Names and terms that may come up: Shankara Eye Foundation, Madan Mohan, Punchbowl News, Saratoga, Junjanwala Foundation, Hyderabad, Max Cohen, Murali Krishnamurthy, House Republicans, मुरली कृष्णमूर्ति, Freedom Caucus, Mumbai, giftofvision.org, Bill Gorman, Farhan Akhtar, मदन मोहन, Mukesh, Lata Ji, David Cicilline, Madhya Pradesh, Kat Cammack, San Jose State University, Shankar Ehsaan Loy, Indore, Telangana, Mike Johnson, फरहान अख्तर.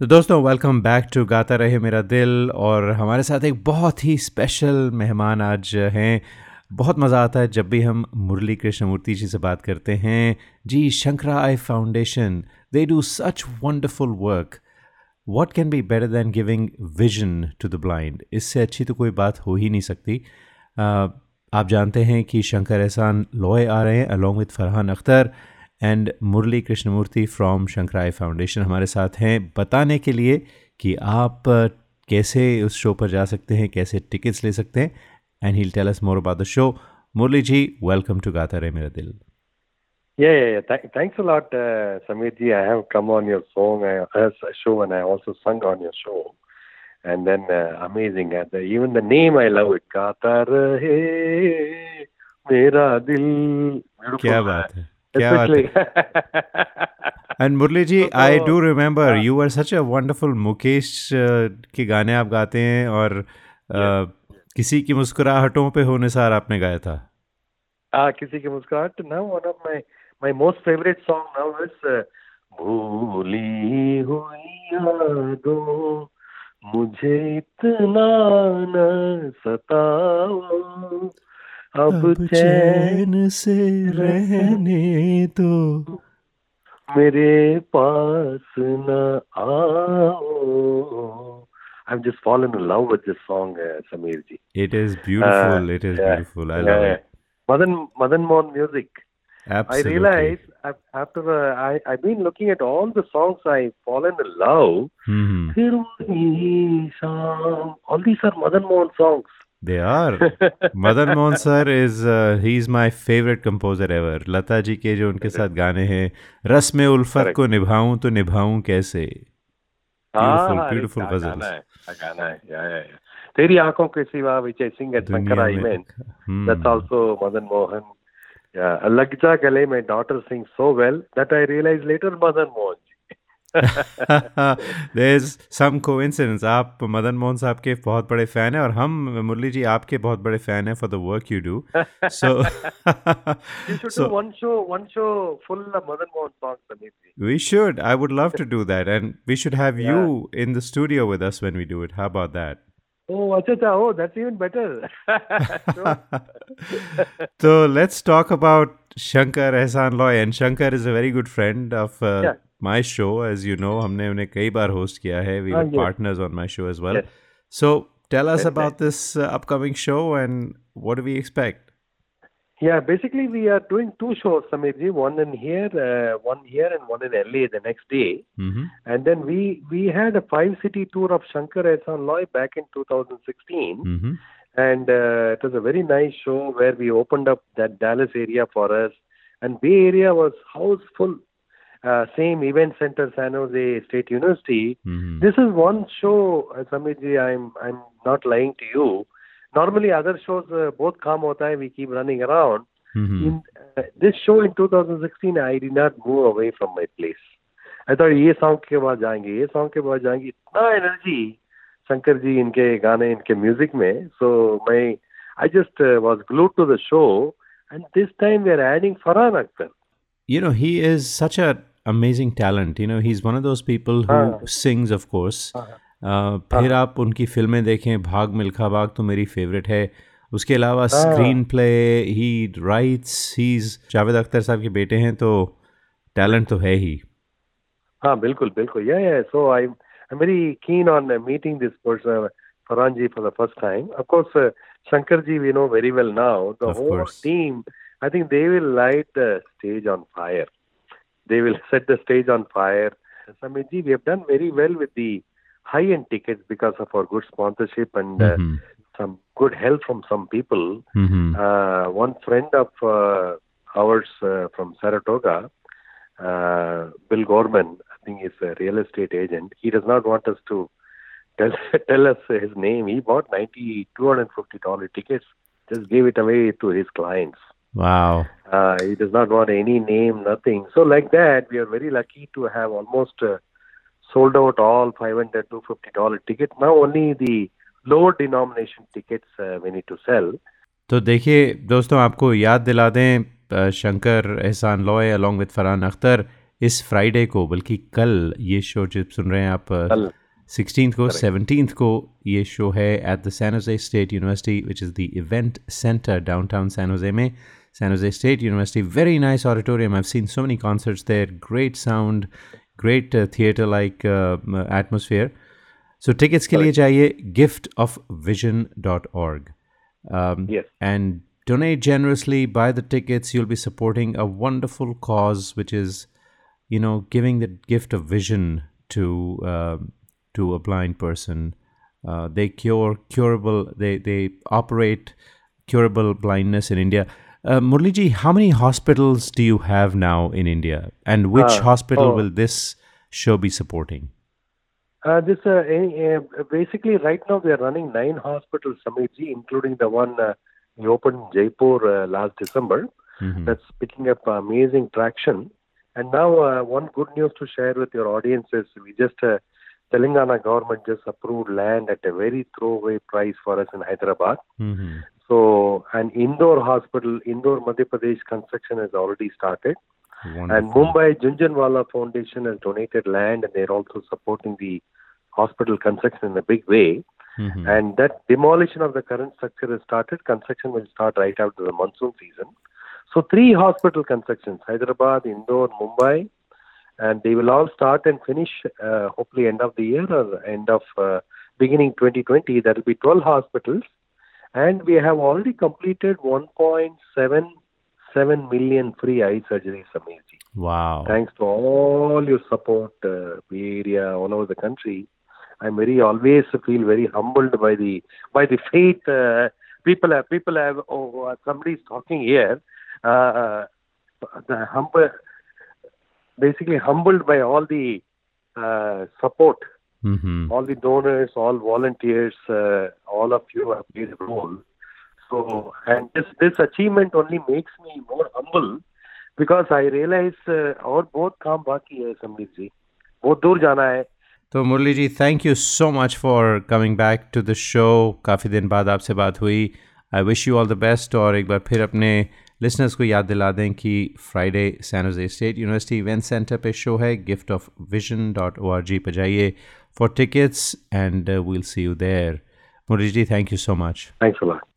तो दोस्तों welcome back to गाता रहे मेरा दिल। और हमारे साथ एक बहुत ही स्पेशल मेहमान आज हैं। बहुत मज़ा आता है जब भी हम मुरली कृष्णमूर्ति जी से बात करते हैं। जी, शंकरा आई foundation, they do such wonderful work. What can be better than giving vision to the blind. इससे अच्छी तो कोई बात हो ही नहीं सकती। आप जानते हैं कि शंकर एहसान लॉय आ रहे हैं along with फरहान अख्तर and मुरली कृष्णमूर्ति from Shankara I foundation हमारे साथ हैं बताने के लिए कि आप कैसे उस शो पर जा सकते हैं, कैसे टिकट्स ले सकते हैं। and he'll tell us more about the show. Murali ji, welcome to Gaata Rahe Mera Dil. Yeah. Thanks a lot, Samir ji. I have come on your show and I also sung on your show. And then amazing. Even the name, I love it. Gaata Rahe Mera Dil. Kya baat hai. And Murali ji, I do remember you are such a wonderful Mukesh के गाने आप गाते हैं और किसी की मुस्कुराहटों पे हो निसार आपने गाया था। किसी की मुस्कुराहट ना, one of my most favourite song now is भूली हुई यादों मुझे इतना न सताओ, अब चैन से रहने दो, मेरे पास न आओ। I've just fallen in love with this song, Samir ji. It is beautiful. Beautiful. I love it. Madan Mohan music. Absolutely. I realized after I've been looking at all the songs I've fallen in love. All these are Madan Mohan songs. They are. Madan Mohan sir is he's my favorite composer ever. Lata ji के जो उनके साथ गाने हैं, रस्मे उल्फत को निभाऊं तो निभाऊं कैसे। Beautiful ग़ज़ल गाना है या तेरी आंखों के सिवा which I sing at Shankara इमेन, दैट्स आल्सो मदन मोहन। लग जा गले में daughter sing so well that I realise later मदन मोहन ji. There is some coincidence. आप मदन मोहन साहब के बहुत बड़े फैन हैं और हम मुरली जी आपके बहुत बड़े फैन हैं for the work you do. So you should do one show full मदन मोहन songs maybe. We should. I would love to do that and we should have you in the studio with us when we do it. How about that? Oh, that's even better. So let's talk about Shankar Ehsaan Loy, and Shankar is a very good friend of my show, as you know. हमने उन्हें कई बार host किया है. We were partners on my show as well. Yes. So tell us about this upcoming show and what do we expect? Yeah, basically we are doing two shows, Samir ji. One here and one in LA the next day. Mm-hmm. And then we had a 5-city tour of Shankar Ehsaan Loy back in 2016. Mm-hmm. And it was a very nice show where we opened up that Dallas area for us. And Bay Area was house full. Same event center, San Jose State University. Mm-hmm. This is one show, Samir ji, I'm not lying to you. Normally other shows both calm hota hai, we keep running around. Mm-hmm. In this show in 2016, I did not move away from my place. I thought ye song ke baad jayenge. Itna energy Shankar ji inke gaane, inke music mein. So I just was glued to the show. And this time we are adding Farhan Akhtar. You know, he is such an amazing talent. You know, he's one of those people who sings, of course. फिर आप उनकी फ़िल्में देखें, भाग मिल्खा भाग तो मेरी favourite है। उसके अलावा screenplay he writes, he Javed Akhtar साहब के बेटे हैं तो टैलेंट तो है ही। हाँ बिल्कुल। Yeah so I am very keen on meeting this person Farhan ji for the first time. Of course Shankar ji we know very well now, the whole team. I think they will light the stage on fire. They will set the stage on fire. Samir ji, we have done very well with the high-end tickets because of our good sponsorship and some good help from some people. Mm-hmm. One friend of ours from Saratoga, Bill Gorman, I think he's a real estate agent. He does not want us to tell us his name. He bought $250 tickets, just gave it away to his clients. Wow. He does not want any name, nothing. So like that, we are very lucky to have almost sold out all $250 tickets. Now only the lower denomination tickets we need to sell. तो देखिए दोस्तों, आपको याद दिला दें Shankar Ehsaan Loy along with फरहान अख्तर इस Friday को, बल्कि कल ये शो जब सुन रहे हैं आप 16th को, 17th को ये शो है at the San Jose State University which is the event centre downtown San Jose में, San Jose State University. Very nice auditorium. I've seen so many concerts there. Great sound, great theater-like atmosphere. So tickets ke liye chahiye giftofvision.org. Yes. And donate generously, buy the tickets. You'll be supporting a wonderful cause, which is, you know, giving the gift of vision to a blind person. They they operate curable blindness in India. Murali ji, how many hospitals do you have now in India, and which hospital will this show be supporting? Basically, right now we are running 9 hospitals, Samir ji, including the one we opened in Jaipur last December. Mm-hmm. That's picking up amazing traction. And now, one good news to share with your audience is we just Telangana government just approved land at a very throwaway price for us in Hyderabad. Mm-hmm. So, an Indore hospital, Indore, Madhya Pradesh construction has already started. Wonderful. And Mumbai, Junjanwala Foundation has donated land and they're also supporting the hospital construction in a big way. Mm-hmm. And that demolition of the current structure has started. Construction will start right after the monsoon season. So, 3 hospital constructions, Hyderabad, Indore, Mumbai. And they will all start and finish hopefully end of the year or end of beginning 2020. That will be 12 hospitals. And we have already completed 1.77 million free eye surgeries, Samir ji. Wow. Thanks to all your support, area, all over the country. I'm always feel very humbled by the faith. People have, somebody's talking here. Basically humbled by all the support. Mm-hmm. All the donors, all volunteers, all of you have played a role. So, and this achievement only makes me more humble because I realize और बहुत काम बाकी है समीर जी, बहुत दूर जाना है. तो मुरली जी, thank you so much for coming back to the show. काफ़ी दिन बाद आपसे बात हुई. I wish you all the best. और एक बार फिर अपने लिसनर्स को याद दिला दें कि Friday San Jose State University event centre पे शो है. giftofvision.org पर जाइए for tickets, and we'll see you there. Murali ji, thank you so much. Thanks a lot.